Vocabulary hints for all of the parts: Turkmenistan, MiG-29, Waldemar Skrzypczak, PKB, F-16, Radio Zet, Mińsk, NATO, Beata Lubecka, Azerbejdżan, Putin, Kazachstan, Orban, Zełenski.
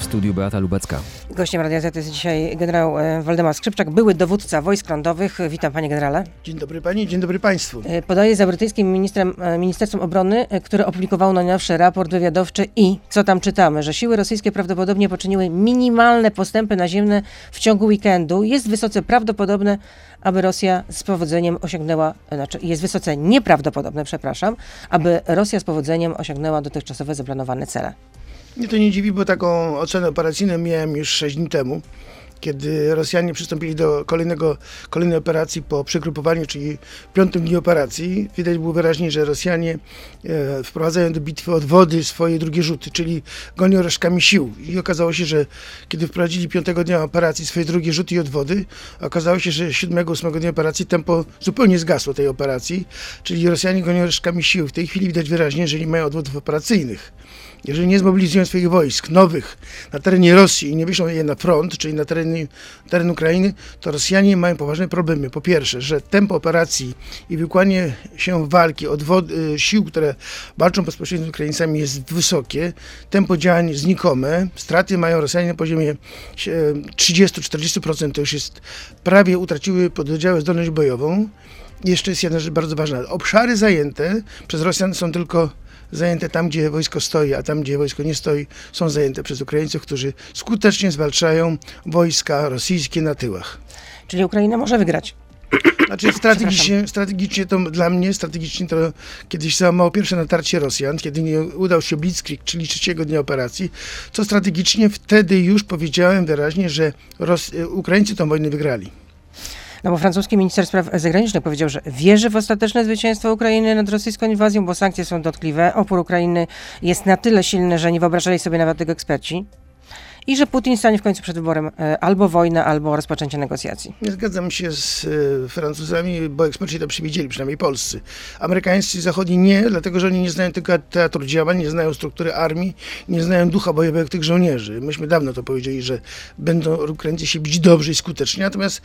W studiu Beata Lubecka. Gościem Radia Zet jest dzisiaj generał Waldemar Skrzypczak, były dowódca wojsk lądowych. Witam, panie generale. Dzień dobry pani, dzień dobry państwu. Podaję za brytyjskim Ministerstwem Obrony, które opublikowało najnowszy raport wywiadowczy i co tam czytamy, że siły rosyjskie prawdopodobnie poczyniły minimalne postępy naziemne w ciągu weekendu. Jest wysoce prawdopodobne, aby Rosja z powodzeniem osiągnęła, jest wysoce nieprawdopodobne, aby Rosja z powodzeniem osiągnęła dotychczasowe zaplanowane cele. Mnie to nie dziwi, bo taką ocenę operacyjną miałem już 6 dni temu, kiedy Rosjanie przystąpili do kolejnej operacji po przegrupowaniu, czyli w 5. dniu operacji. Widać było wyraźnie, że Rosjanie wprowadzają do bitwy odwody swoje drugie rzuty, czyli gonią resztkami sił. I okazało się, że kiedy wprowadzili 5. dnia operacji swoje drugie rzuty i odwody, okazało się, że 7-8 dnia operacji tempo zupełnie zgasło tej operacji, czyli Rosjanie gonią resztkami sił. W tej chwili widać wyraźnie, że nie mają odwodów operacyjnych. Jeżeli nie zmobilizują swoich wojsk nowych na terenie Rosji i nie wyślą je na front, czyli na teren Ukrainy, to Rosjanie mają poważne problemy. Po pierwsze, że tempo operacji i wykłanie się walki od sił, które walczą bezpośrednio z Ukraińcami, jest wysokie. Tempo działań znikome. Straty mają Rosjanie na poziomie 30-40%. To już jest, prawie utraciły pododdziały zdolność bojową. Jeszcze jest jedna rzecz bardzo ważna. Obszary zajęte przez Rosjan są tylko zajęte tam, gdzie wojsko stoi, a tam, gdzie wojsko nie stoi, są zajęte przez Ukraińców, którzy skutecznie zwalczają wojska rosyjskie na tyłach. Czyli Ukraina może wygrać. Znaczy strategicznie to kiedyś załamało pierwsze natarcie Rosjan, kiedy nie udał się blitzkrieg, czyli 3 dnia operacji, co strategicznie wtedy już powiedziałem wyraźnie, że Ukraińcy tę wojnę wygrali. No bo francuski minister spraw zagranicznych powiedział, że wierzy w ostateczne zwycięstwo Ukrainy nad rosyjską inwazją, bo sankcje są dotkliwe, opór Ukrainy jest na tyle silny, że nie wyobrażali sobie nawet tego eksperci. I że Putin stanie w końcu przed wyborem albo wojna, albo rozpoczęcie negocjacji. Nie zgadzam się z Francuzami, bo eksperci to przewidzieli, przynajmniej polscy. Amerykańscy zachodni nie, dlatego że oni nie znają tylko teatru działań, nie znają struktury armii, nie znają ducha bojowego tych żołnierzy. Myśmy dawno to powiedzieli, że będą Ukraińcy się bić dobrze i skutecznie, natomiast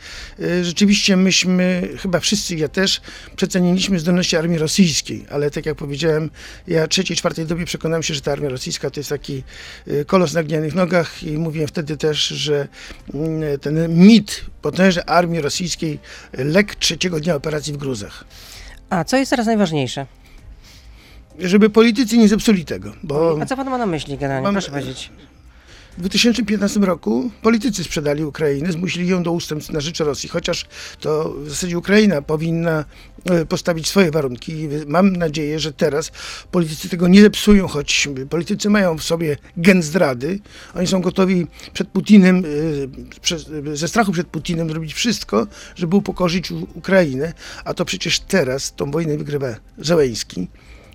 rzeczywiście myśmy, chyba wszyscy, ja też, przeceniliśmy zdolności armii rosyjskiej, ale tak jak powiedziałem, ja 3-4 dobie przekonałem się, że ta armia rosyjska to jest taki kolos na glinianych nogach. I mówiłem wtedy też, że ten mit potężnej armii rosyjskiej legł 3 dnia operacji w gruzach. A co jest teraz najważniejsze? Żeby politycy nie zepsuli tego. Bo a co pan ma na myśli generalnie? Proszę powiedzieć. W 2015 roku politycy sprzedali Ukrainę, zmusili ją do ustępstw na rzecz Rosji, chociaż to w zasadzie Ukraina powinna postawić swoje warunki i mam nadzieję, że teraz politycy tego nie zepsują, choć politycy mają w sobie gen zdrady. Oni są gotowi przed Putinem, ze strachu przed Putinem zrobić wszystko, żeby upokorzyć Ukrainę, a to przecież teraz tą wojnę wygrywa Zełenski,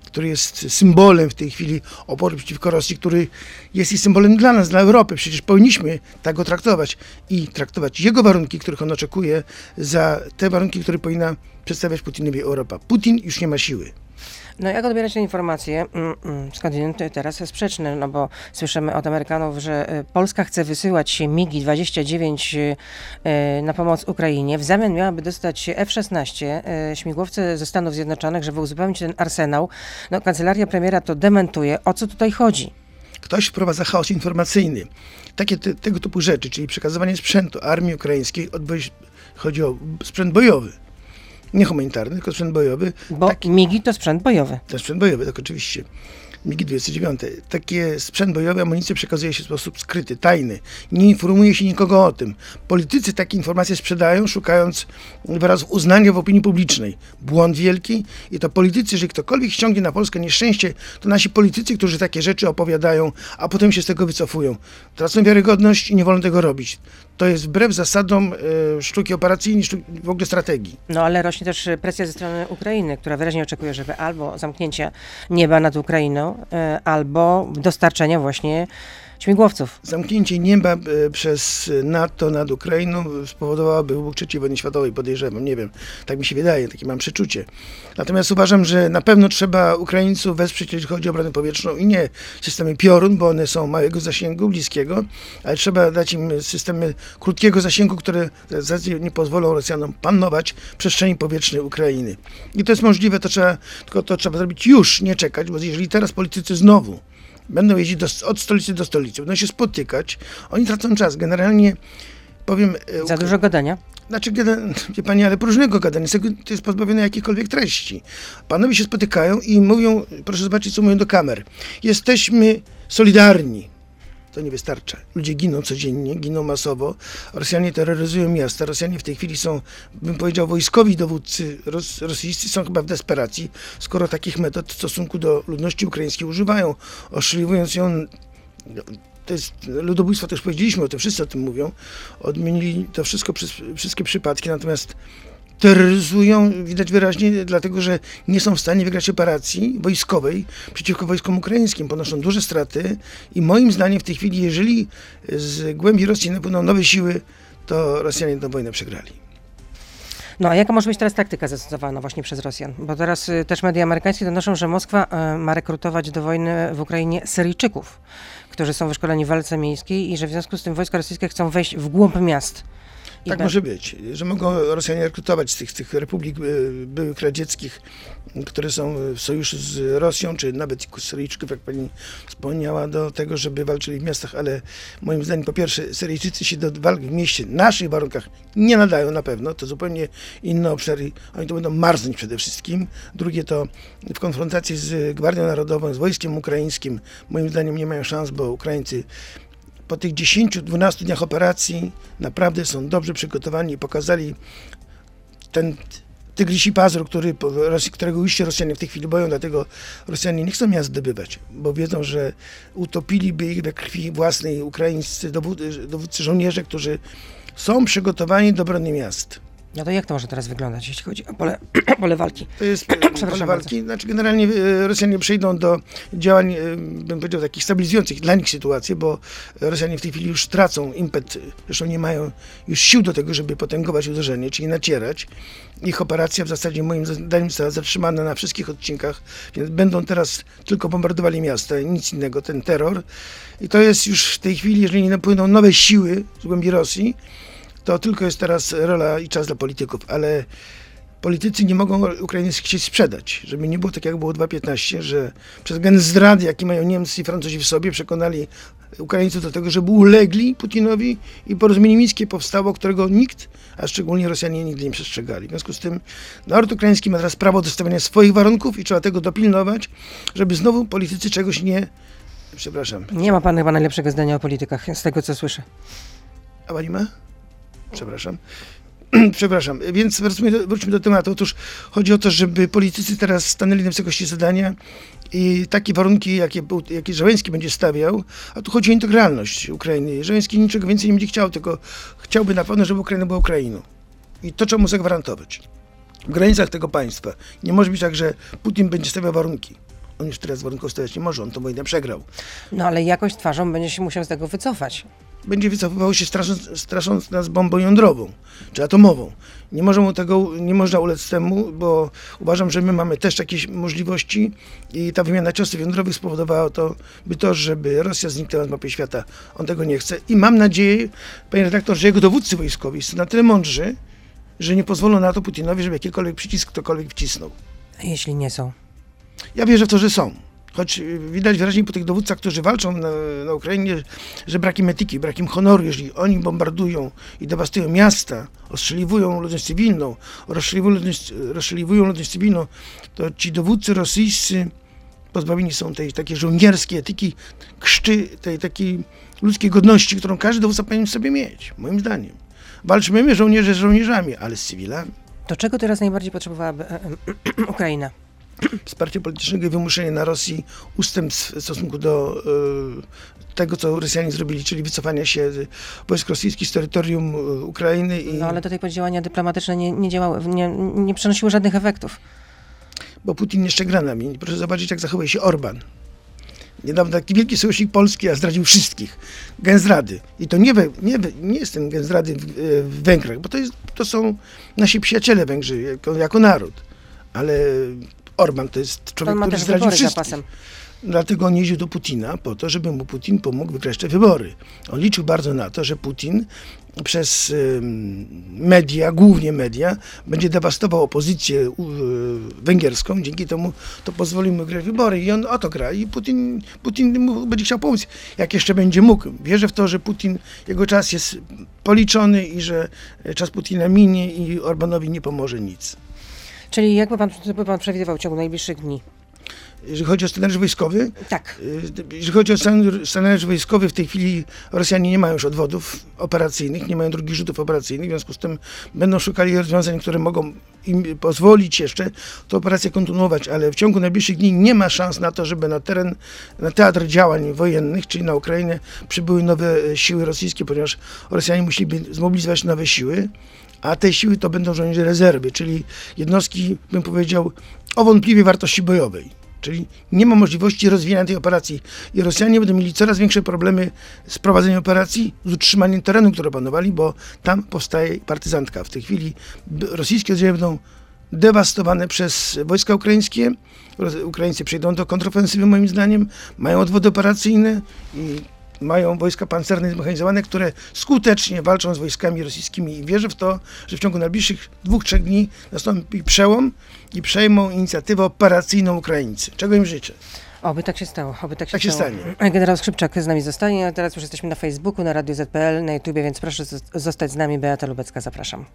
który jest symbolem w tej chwili oporu przeciwko Rosji, który jest i symbolem dla nas, dla Europy. Przecież powinniśmy tak go traktować i traktować jego warunki, których on oczekuje, za te warunki, które powinna przedstawiać Putinowi Europa. Putin już nie ma siły. No jak odbierać te informacje? Skądinąd teraz sprzeczne, no bo słyszymy od Amerykanów, że Polska chce wysyłać MiGi 29 na pomoc Ukrainie. W zamian miałaby dostać F-16, śmigłowce ze Stanów Zjednoczonych, żeby uzupełnić ten arsenał. No kancelaria premiera to dementuje. O co tutaj chodzi? Ktoś wprowadza chaos informacyjny. Takie tego typu rzeczy, czyli przekazywanie sprzętu armii ukraińskiej, chodzi o sprzęt bojowy. Nie humanitarny, tylko sprzęt bojowy. Bo MiGi to sprzęt bojowy. To sprzęt bojowy, tak oczywiście. MiGi 29. Takie sprzęt bojowy, amunicję przekazuje się w sposób skryty, tajny. Nie informuje się nikogo o tym. Politycy takie informacje sprzedają, szukając wyrazów uznania w opinii publicznej. Błąd wielki i to politycy, jeżeli ktokolwiek ściągnie na Polskę nieszczęście, to nasi politycy, którzy takie rzeczy opowiadają, a potem się z tego wycofują. Tracą wiarygodność i nie wolno tego robić. To jest wbrew zasadom sztuki operacyjnej, w ogóle strategii. No ale rośnie też presja ze strony Ukrainy, która wyraźnie oczekuje, żeby albo zamknięcia nieba nad Ukrainą, albo dostarczenia właśnie śmigłowców. Zamknięcie nieba przez NATO nad Ukrainą spowodowałoby wybuch III wojny światowej, podejrzewam, nie wiem, tak mi się wydaje, takie mam przeczucie. Natomiast uważam, że na pewno trzeba Ukraińców wesprzeć, jeżeli chodzi o obronę powietrzną i nie systemy piorun, bo one są małego zasięgu, bliskiego, ale trzeba dać im systemy krótkiego zasięgu, które nie pozwolą Rosjanom panować przestrzeni powietrznej Ukrainy. I to jest możliwe, tylko to trzeba zrobić już, nie czekać, bo jeżeli teraz politycy znowu Będą jeździć od stolicy do stolicy, będą się spotykać. Oni tracą czas. Generalnie powiem... Za dużo gadania? Znaczy, wie pani, ale różnego gadania. To jest pozbawione jakiejkolwiek treści. Panowie się spotykają i mówią, proszę zobaczyć, co mówią do kamer. Jesteśmy solidarni. To nie wystarcza. Ludzie giną codziennie, giną masowo. Rosjanie terroryzują miasta. Rosjanie w tej chwili są, bym powiedział, wojskowi dowódcy rosyjscy są chyba w desperacji, skoro takich metod w stosunku do ludności ukraińskiej używają, oszliwując ją. To jest ludobójstwo, też powiedzieliśmy o tym, wszyscy o tym mówią. Odmienili to wszystko przez wszystkie przypadki, natomiast terroryzują, widać wyraźnie, dlatego, że nie są w stanie wygrać operacji wojskowej przeciwko wojskom ukraińskim. Ponoszą duże straty i moim zdaniem w tej chwili, jeżeli z głębi Rosji napłyną nowe siły, to Rosjanie tę wojnę przegrali. No a jaka może być teraz taktyka zastosowana właśnie przez Rosjan? Bo teraz też media amerykańskie donoszą, że Moskwa ma rekrutować do wojny w Ukrainie Syryjczyków, którzy są wyszkoleni w walce miejskiej i że w związku z tym wojska rosyjskie chcą wejść w głąb miast. Tak może być, że mogą Rosjanie rekrutować z tych republik byłych radzieckich, które są w sojuszu z Rosją, czy nawet Syryjczyków, jak pani wspomniała, do tego, żeby walczyli w miastach, ale moim zdaniem po pierwsze Syryjczycy się do walk w mieście w naszych warunkach nie nadają na pewno, to zupełnie inny obszar, oni to będą marznąć przede wszystkim. Drugie to w konfrontacji z Gwardią Narodową, z wojskiem ukraińskim, moim zdaniem nie mają szans, bo Ukraińcy po tych 10-12 dniach operacji naprawdę są dobrze przygotowani i pokazali ten tygrysi pazur, którego ujście Rosjanie w tej chwili boją, dlatego Rosjanie nie chcą miast zdobywać, bo wiedzą, że utopiliby ich we krwi własnej ukraińscy dowódcy żołnierze, którzy są przygotowani do broni miast. No to jak to może teraz wyglądać, jeśli chodzi o pole walki? To jest pole walki. Znaczy generalnie Rosjanie przejdą do działań, bym powiedział, takich stabilizujących dla nich sytuację, bo Rosjanie w tej chwili już tracą impet, zresztą nie mają już sił do tego, żeby potęgować uderzenie, czyli nacierać. Ich operacja w zasadzie moim zdaniem została zatrzymana na wszystkich odcinkach, więc będą teraz tylko bombardowali miasta, nic innego, ten terror. I to jest już w tej chwili, jeżeli nie napłyną nowe siły z głębi Rosji, to tylko jest teraz rola i czas dla polityków, ale politycy nie mogą Ukrainy chcieć sprzedać, żeby nie było tak, jak było 2015, że przez gen zdrady, jaki mają Niemcy i Francuzi w sobie, przekonali Ukraińców do tego, żeby ulegli Putinowi i porozumienie mińskie powstało, którego nikt, a szczególnie Rosjanie, nigdy nie przestrzegali. W związku z tym naród ukraiński ma teraz prawo do stawiania swoich warunków i trzeba tego dopilnować, żeby znowu politycy czegoś nie... Przepraszam. Nie ma pan chyba najlepszego zdania o politykach, z tego co słyszę. A pani ma? Przepraszam. Więc wróćmy do tematu. Otóż chodzi o to, żeby politycy teraz stanęli na wysokości zadania i takie warunki, jakie Zełenski będzie stawiał, a tu chodzi o integralność Ukrainy. Zełenski niczego więcej nie będzie chciał, tylko chciałby na pewno, żeby Ukraina była Ukrainą. I to trzeba mu zagwarantować. W granicach tego państwa. Nie może być tak, że Putin będzie stawiał warunki. On już teraz warunków stawiać nie może, on tą wojnę przegrał. No ale jakoś twarzą będzie się musiał z tego wycofać. Będzie wycofywał się strasząc nas bombą jądrową, czy atomową. Nie można ulec temu, bo uważam, że my mamy też jakieś możliwości i ta wymiana ciosów jądrowych spowodowała to, żeby Rosja zniknęła z mapy świata. On tego nie chce i mam nadzieję, panie redaktor, że jego dowódcy wojskowi są na tyle mądrzy, że nie pozwolą na to Putinowi, żeby jakikolwiek przycisk ktokolwiek wcisnął. A jeśli nie są? Ja wierzę w to, że są. Choć widać wyraźnie po tych dowódcach, którzy walczą na Ukrainie, że brakiem etyki, brakiem honoru, jeżeli oni bombardują i dewastują miasta, rozstrzeliwują ludność cywilną, to ci dowódcy rosyjscy pozbawieni są tej takiej żołnierskiej etyki, tej takiej ludzkiej godności, którą każdy dowódca powinien sobie mieć, moim zdaniem. Walczymy żołnierze z żołnierzami, ale z cywilami. To czego teraz najbardziej potrzebowałaby Ukraina? Wsparcie politycznego i wymuszenie na Rosji ustępstw w stosunku do tego, co Rosjanie zrobili, czyli wycofania się wojsk rosyjskich z terytorium Ukrainy. No ale do tej pory działania dyplomatyczne nie działały, nie przynosiły żadnych efektów. Bo Putin jeszcze gra nami. Proszę zobaczyć, jak zachowuje się Orban. Niedawno taki wielki sojusznik Polski, a zdradził wszystkich. Gen zdrady. I to nie jest ten gen zdrady w Węgrach, bo to są nasi przyjaciele Węgrzy jako naród. Ale Orban to jest człowiek, który zdradził wszystkich. Dlatego on jeździł do Putina po to, żeby mu Putin pomógł wygrać te wybory. On liczył bardzo na to, że Putin przez media, głównie media, będzie dewastował opozycję węgierską, dzięki temu to pozwoli mu grać wybory i on o to gra i Putin mu będzie chciał pomóc, jak jeszcze będzie mógł. Wierzę w to, że Putin, jego czas jest policzony i że czas Putina minie i Orbanowi nie pomoże nic. Czyli jak by pan przewidywał w ciągu najbliższych dni? Jeżeli chodzi o scenariusz wojskowy? Tak. Jeżeli chodzi o scenariusz wojskowy, w tej chwili Rosjanie nie mają już odwodów operacyjnych, nie mają drugich rzutów operacyjnych, w związku z tym będą szukali rozwiązań, które mogą im pozwolić jeszcze tę operację kontynuować, ale w ciągu najbliższych dni nie ma szans na to, żeby na teatr działań wojennych, czyli na Ukrainę, przybyły nowe siły rosyjskie, ponieważ Rosjanie musieliby zmobilizować nowe siły, a te siły to będą żołnierze rezerwy, czyli jednostki, bym powiedział, o wątpliwej wartości bojowej. Czyli nie ma możliwości rozwijania tej operacji. I Rosjanie będą mieli coraz większe problemy z prowadzeniem operacji, z utrzymaniem terenu, który opanowali, bo tam powstaje partyzantka. W tej chwili rosyjskie oddziały będą dewastowane przez wojska ukraińskie. Ukraińcy przejdą do kontrofensywy, moim zdaniem. Mają odwody operacyjne i mają wojska pancerne zmechanizowane, które skutecznie walczą z wojskami rosyjskimi. I wierzę w to, że w ciągu najbliższych 2-3 dni nastąpi przełom i przejmą inicjatywę operacyjną Ukraińcy. Czego im życzę. Oby tak się stało. Stanie. Generał Skrzypczak z nami zostanie, a teraz już jesteśmy na Facebooku, na Radiu Zet.pl, na YouTubie, więc proszę zostać z nami. Beata Lubecka, zapraszam.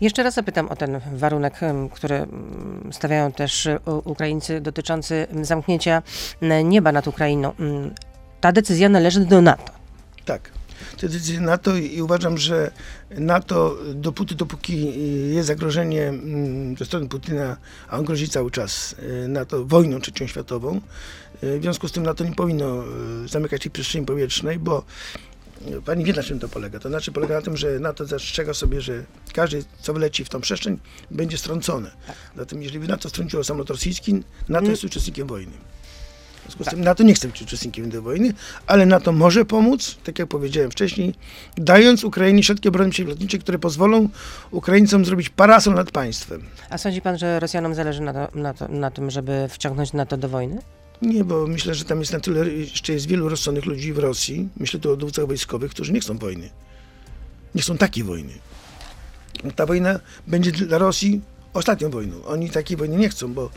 Jeszcze raz zapytam o ten warunek, który stawiają też Ukraińcy dotyczący zamknięcia nieba nad Ukrainą. Ta decyzja należy do NATO. Tak, to jest decyzja NATO i uważam, że NATO dopóki jest zagrożenie ze strony Putina, a on grozi cały czas NATO wojną trzecią światową, w związku z tym NATO nie powinno zamykać tej przestrzeni powietrznej, bo pani wie, na czym to polega. To znaczy polega na tym, że NATO zastrzega sobie, że każdy, co wyleci w tą przestrzeń, będzie strącone. Zatem jeżeli by NATO strąciło samolot rosyjski, NATO jest uczestnikiem wojny. W związku z tym NATO nie chce być uczestnikiem tej wojny, ale NATO może pomóc, tak jak powiedziałem wcześniej, dając Ukrainie środki obrony przeciwlotniczej, które pozwolą Ukraińcom zrobić parasol nad państwem. A sądzi pan, że Rosjanom zależy na tym, żeby wciągnąć NATO do wojny? Nie, bo myślę, że tam jest na tyle, jeszcze jest wielu rozsądnych ludzi w Rosji, myślę tu o dowódcach wojskowych, którzy nie chcą wojny. Nie chcą takiej wojny. Ta wojna będzie dla Rosji ostatnią wojną. Oni takiej wojny nie chcą, bo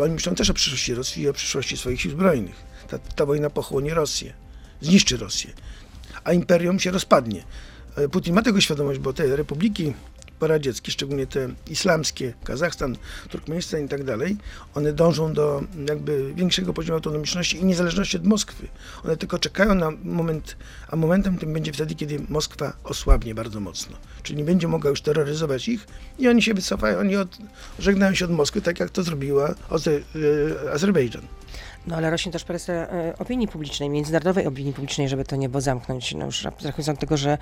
oni myślą też o przyszłości Rosji i o przyszłości swoich sił zbrojnych. Ta wojna pochłonie Rosję, zniszczy Rosję, a imperium się rozpadnie. Putin ma tego świadomość, bo te republiki poradzieckie, szczególnie te islamskie, Kazachstan, Turkmenistan i tak dalej, one dążą do jakby większego poziomu autonomiczności i niezależności od Moskwy. One tylko czekają na moment, a momentem tym będzie wtedy, kiedy Moskwa osłabnie bardzo mocno. Czyli nie będzie mogła już terroryzować ich i oni się wycofają, oni żegnają się od Moskwy, tak jak to zrobiła Azerbejdżan. No ale rośnie też presja opinii publicznej, międzynarodowej opinii publicznej, żeby to niebo zamknąć. No już abstrahując od tego, że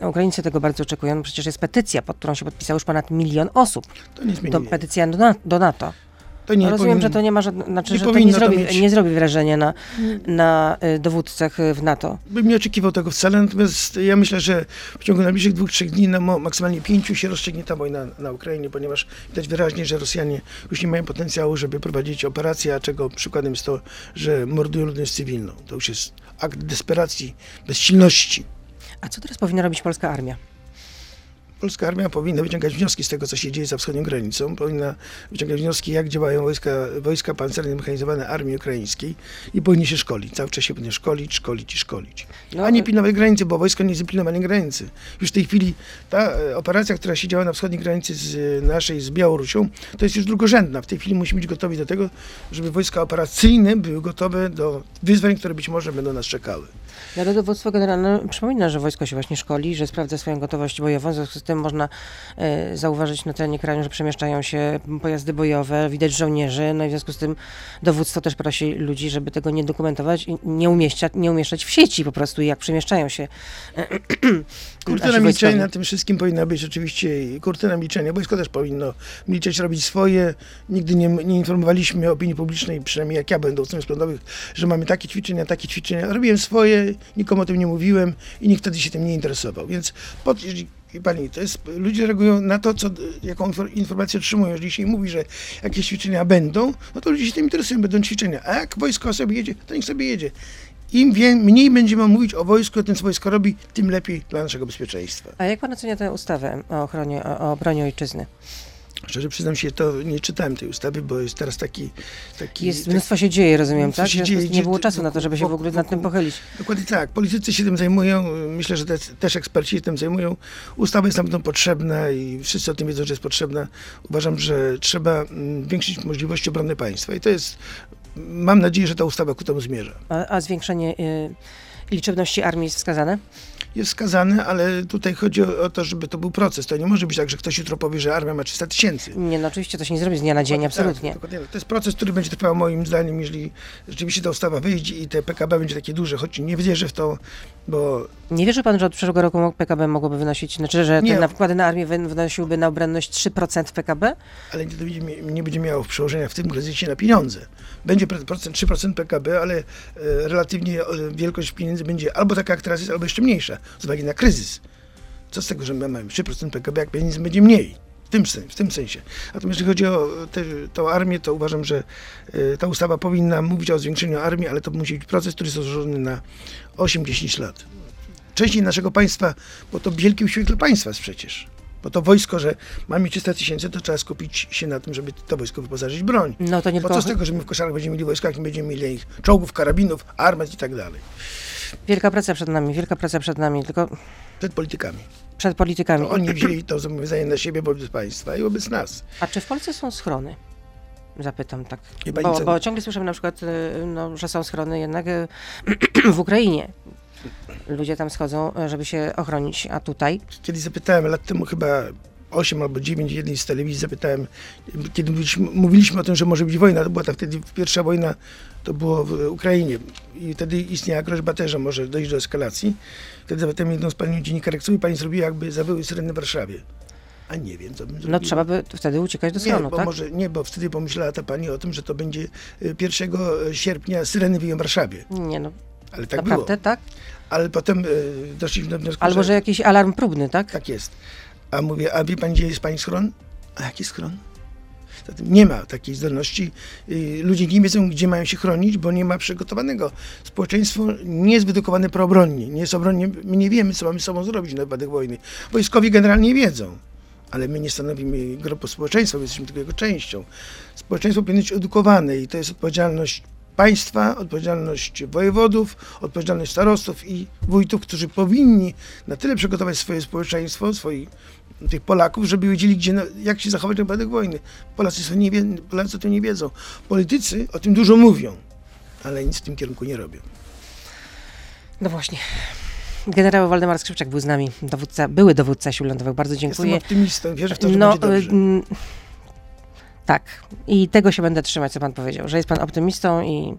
Ukraińcy tego bardzo oczekują, no przecież jest petycja, pod którą się podpisało już ponad 1 milion osób. To nie zmieni. Petycja do NATO. To nie rozumiem, że to nie ma żadnego, znaczy, że to nie zrobi wrażenia na dowódcach w NATO. Bym nie oczekiwał tego wcale, natomiast ja myślę, że w ciągu najbliższych 2-3 dni, maksymalnie 5, się rozstrzygnie ta wojna na Ukrainie, ponieważ widać wyraźnie, że Rosjanie już nie mają potencjału, żeby prowadzić operację, a czego przykładem jest to, że mordują ludność cywilną. To już jest akt desperacji, bezsilności. A co teraz powinna robić polska armia? Polska armia powinna wyciągać wnioski z tego, co się dzieje za wschodnią granicą. Powinna wyciągać wnioski, jak działają wojska pancerne, mechanizowane armii ukraińskiej i powinni się szkolić. Cały czas się powinni szkolić. No, a nie pilnować granicy, bo wojsko nie jest pilnowanie granicy. Już w tej chwili ta operacja, która się działa na wschodniej granicy z Białorusią, to jest już drugorzędna. W tej chwili musimy być gotowi do tego, żeby wojska operacyjne były gotowe do wyzwań, które być może będą nas czekały. Dowództwo Generalne przypomina, że wojsko się właśnie szkoli, że sprawdza swoją gotowość bojową, w związku z tym można zauważyć na terenie kraju, że przemieszczają się pojazdy bojowe, widać żołnierzy, no i w związku z tym dowództwo też prosi ludzi, żeby tego nie dokumentować i nie umieszczać w sieci po prostu, jak przemieszczają się. Kurtyna milczenia na tym wszystkim powinna być oczywiście, kurtyna milczenia, wojsko też powinno milczeć, robić swoje. Nigdy nie informowaliśmy opinii publicznej, przynajmniej jak ja będę w stronach splądowych, że mamy takie ćwiczenia. Robiłem swoje, nikomu o tym nie mówiłem i nikt wtedy się tym nie interesował, więc Wie pani, to jest, ludzie reagują na to, jaką informację otrzymują. Jeżeli się mówi, że jakieś ćwiczenia będą, no to ludzie się tym interesują, będą ćwiczenia. A jak wojsko sobie jedzie, to niech sobie jedzie. Im mniej będziemy mówić o wojsku, tym co wojsko robi, tym lepiej dla naszego bezpieczeństwa. A jak pan ocenia tę ustawę o obronie ojczyzny? Szczerze przyznam się, to nie czytałem tej ustawy, bo jest teraz taki mnóstwo się dzieje, rozumiem, tak? Nie było czasu na to, żeby się w ogóle nad tym pochylić. Dokładnie tak. Politycy się tym zajmują, myślę, że też eksperci się tym zajmują. Ustawa jest nam potrzebna i wszyscy o tym wiedzą, że jest potrzebna. Uważam, że trzeba zwiększyć możliwości obrony państwa i to jest, mam nadzieję, że ta ustawa ku temu zmierza. A zwiększenie liczebności armii jest wskazane? Jest wskazane, ale tutaj chodzi o to, żeby to był proces. To nie może być tak, że ktoś jutro powie, że armia ma 300 000. Nie, no oczywiście to się nie zrobi z dnia na dzień, absolutnie. Tak, to jest proces, który będzie trwał moim zdaniem, jeżeli rzeczywiście ta ustawa wyjdzie i te PKB będzie takie duże, choć nie wierzę w to, bo... Nie wierzy pan, że od przyszłego roku PKB mogłoby wynosić, znaczy, że te nakłady na armię wynosiłby na obronność 3% PKB? Ale to nie będzie miało przełożenia w tym kryzysie na pieniądze. Będzie 3% PKB, ale relatywnie wielkość pieniędzy będzie albo taka, jak teraz jest, albo jeszcze mniejsza. Z uwagi na kryzys. Co z tego, że my mamy 3% PKB, jak pieniędzy będzie mniej. W tym sensie. Natomiast jeżeli chodzi o tę armię, to uważam, że ta ustawa powinna mówić o zwiększeniu armii, ale to musi być proces, który jest rozłożony na 8-10 lat. Częściej naszego państwa, bo to wielki usiłek dla państwa jest przecież. Bo to wojsko, że mamy 300 000, to trzeba skupić się na tym, żeby to wojsko wyposażyć w broń. No to nie tylko... Bo co z tego, że my w koszarach będziemy mieli wojska, jak nie będziemy mieli ich czołgów, karabinów, armat i tak dalej. Wielka praca przed nami, tylko... Przed politykami. To oni wzięli to zobowiązanie na siebie wobec państwa i wobec nas. A czy w Polsce są schrony? Zapytam tak, bo ciągle słyszymy na przykład, że są schrony jednak w Ukrainie. Ludzie tam schodzą, żeby się ochronić, a tutaj? Kiedy zapytałem lat temu chyba 8 albo 9, jednej z telewizji zapytałem, kiedy mówiliśmy o tym, że może być wojna, to była wtedy pierwsza wojna, to było w Ukrainie i wtedy istniała groźba też, że może dojść do eskalacji. Wtedy zapytałem jedną z pani dziennikarek, co by pani zrobiła, jakby zawyły syreny w Warszawie? A nie wiem, co bym zrobił. No trzeba by wtedy uciekać do schronu, tak? Bo wtedy pomyślała ta pani o tym, że to będzie 1 sierpnia syreny wyją w Warszawie. Nie no. Ale tak naprawdę, było. Tak? Ale potem doszliśmy do wniosku, albo, że jakiś alarm próbny, tak? Tak jest. A mówię, a wie pan, gdzie jest pani schron? A jaki schron? Zatem nie ma takiej zdolności. Ludzie nie wiedzą, gdzie mają się chronić, bo nie ma przygotowanego. Społeczeństwo nie jest wydukowane proobronnie. Nie jest obronnie. My nie wiemy, co mamy z sobą zrobić na wypadek wojny. Wojskowi generalnie wiedzą. Ale my nie stanowimy grupy społeczeństwa, my jesteśmy tylko jego częścią. Społeczeństwo powinno być edukowane i to jest odpowiedzialność państwa, odpowiedzialność wojewodów, odpowiedzialność starostów i wójtów, którzy powinni na tyle przygotować swoje społeczeństwo, tych Polaków, żeby wiedzieli, jak się zachować na wypadek wojny. Polacy o tym nie wiedzą. Politycy o tym dużo mówią, ale nic w tym kierunku nie robią. No właśnie. Generał Waldemar Skrzypczak był z nami, były dowódca sił lądowych. Bardzo dziękuję. Jestem optymistą, wierzę w to, że będzie dobrze. Tak. I tego się będę trzymać, co pan powiedział, że jest pan optymistą i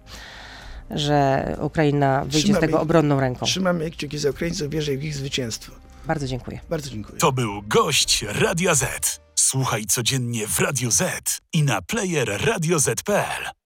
że Ukraina wyjdzie z tego obronną ręką. Trzymamy kciuki za Ukraińców, wierzę w ich zwycięstwo. Bardzo dziękuję. Bardzo dziękuję. To był gość Radia Z. Słuchaj codziennie w Radio Z i na player radioz.pl.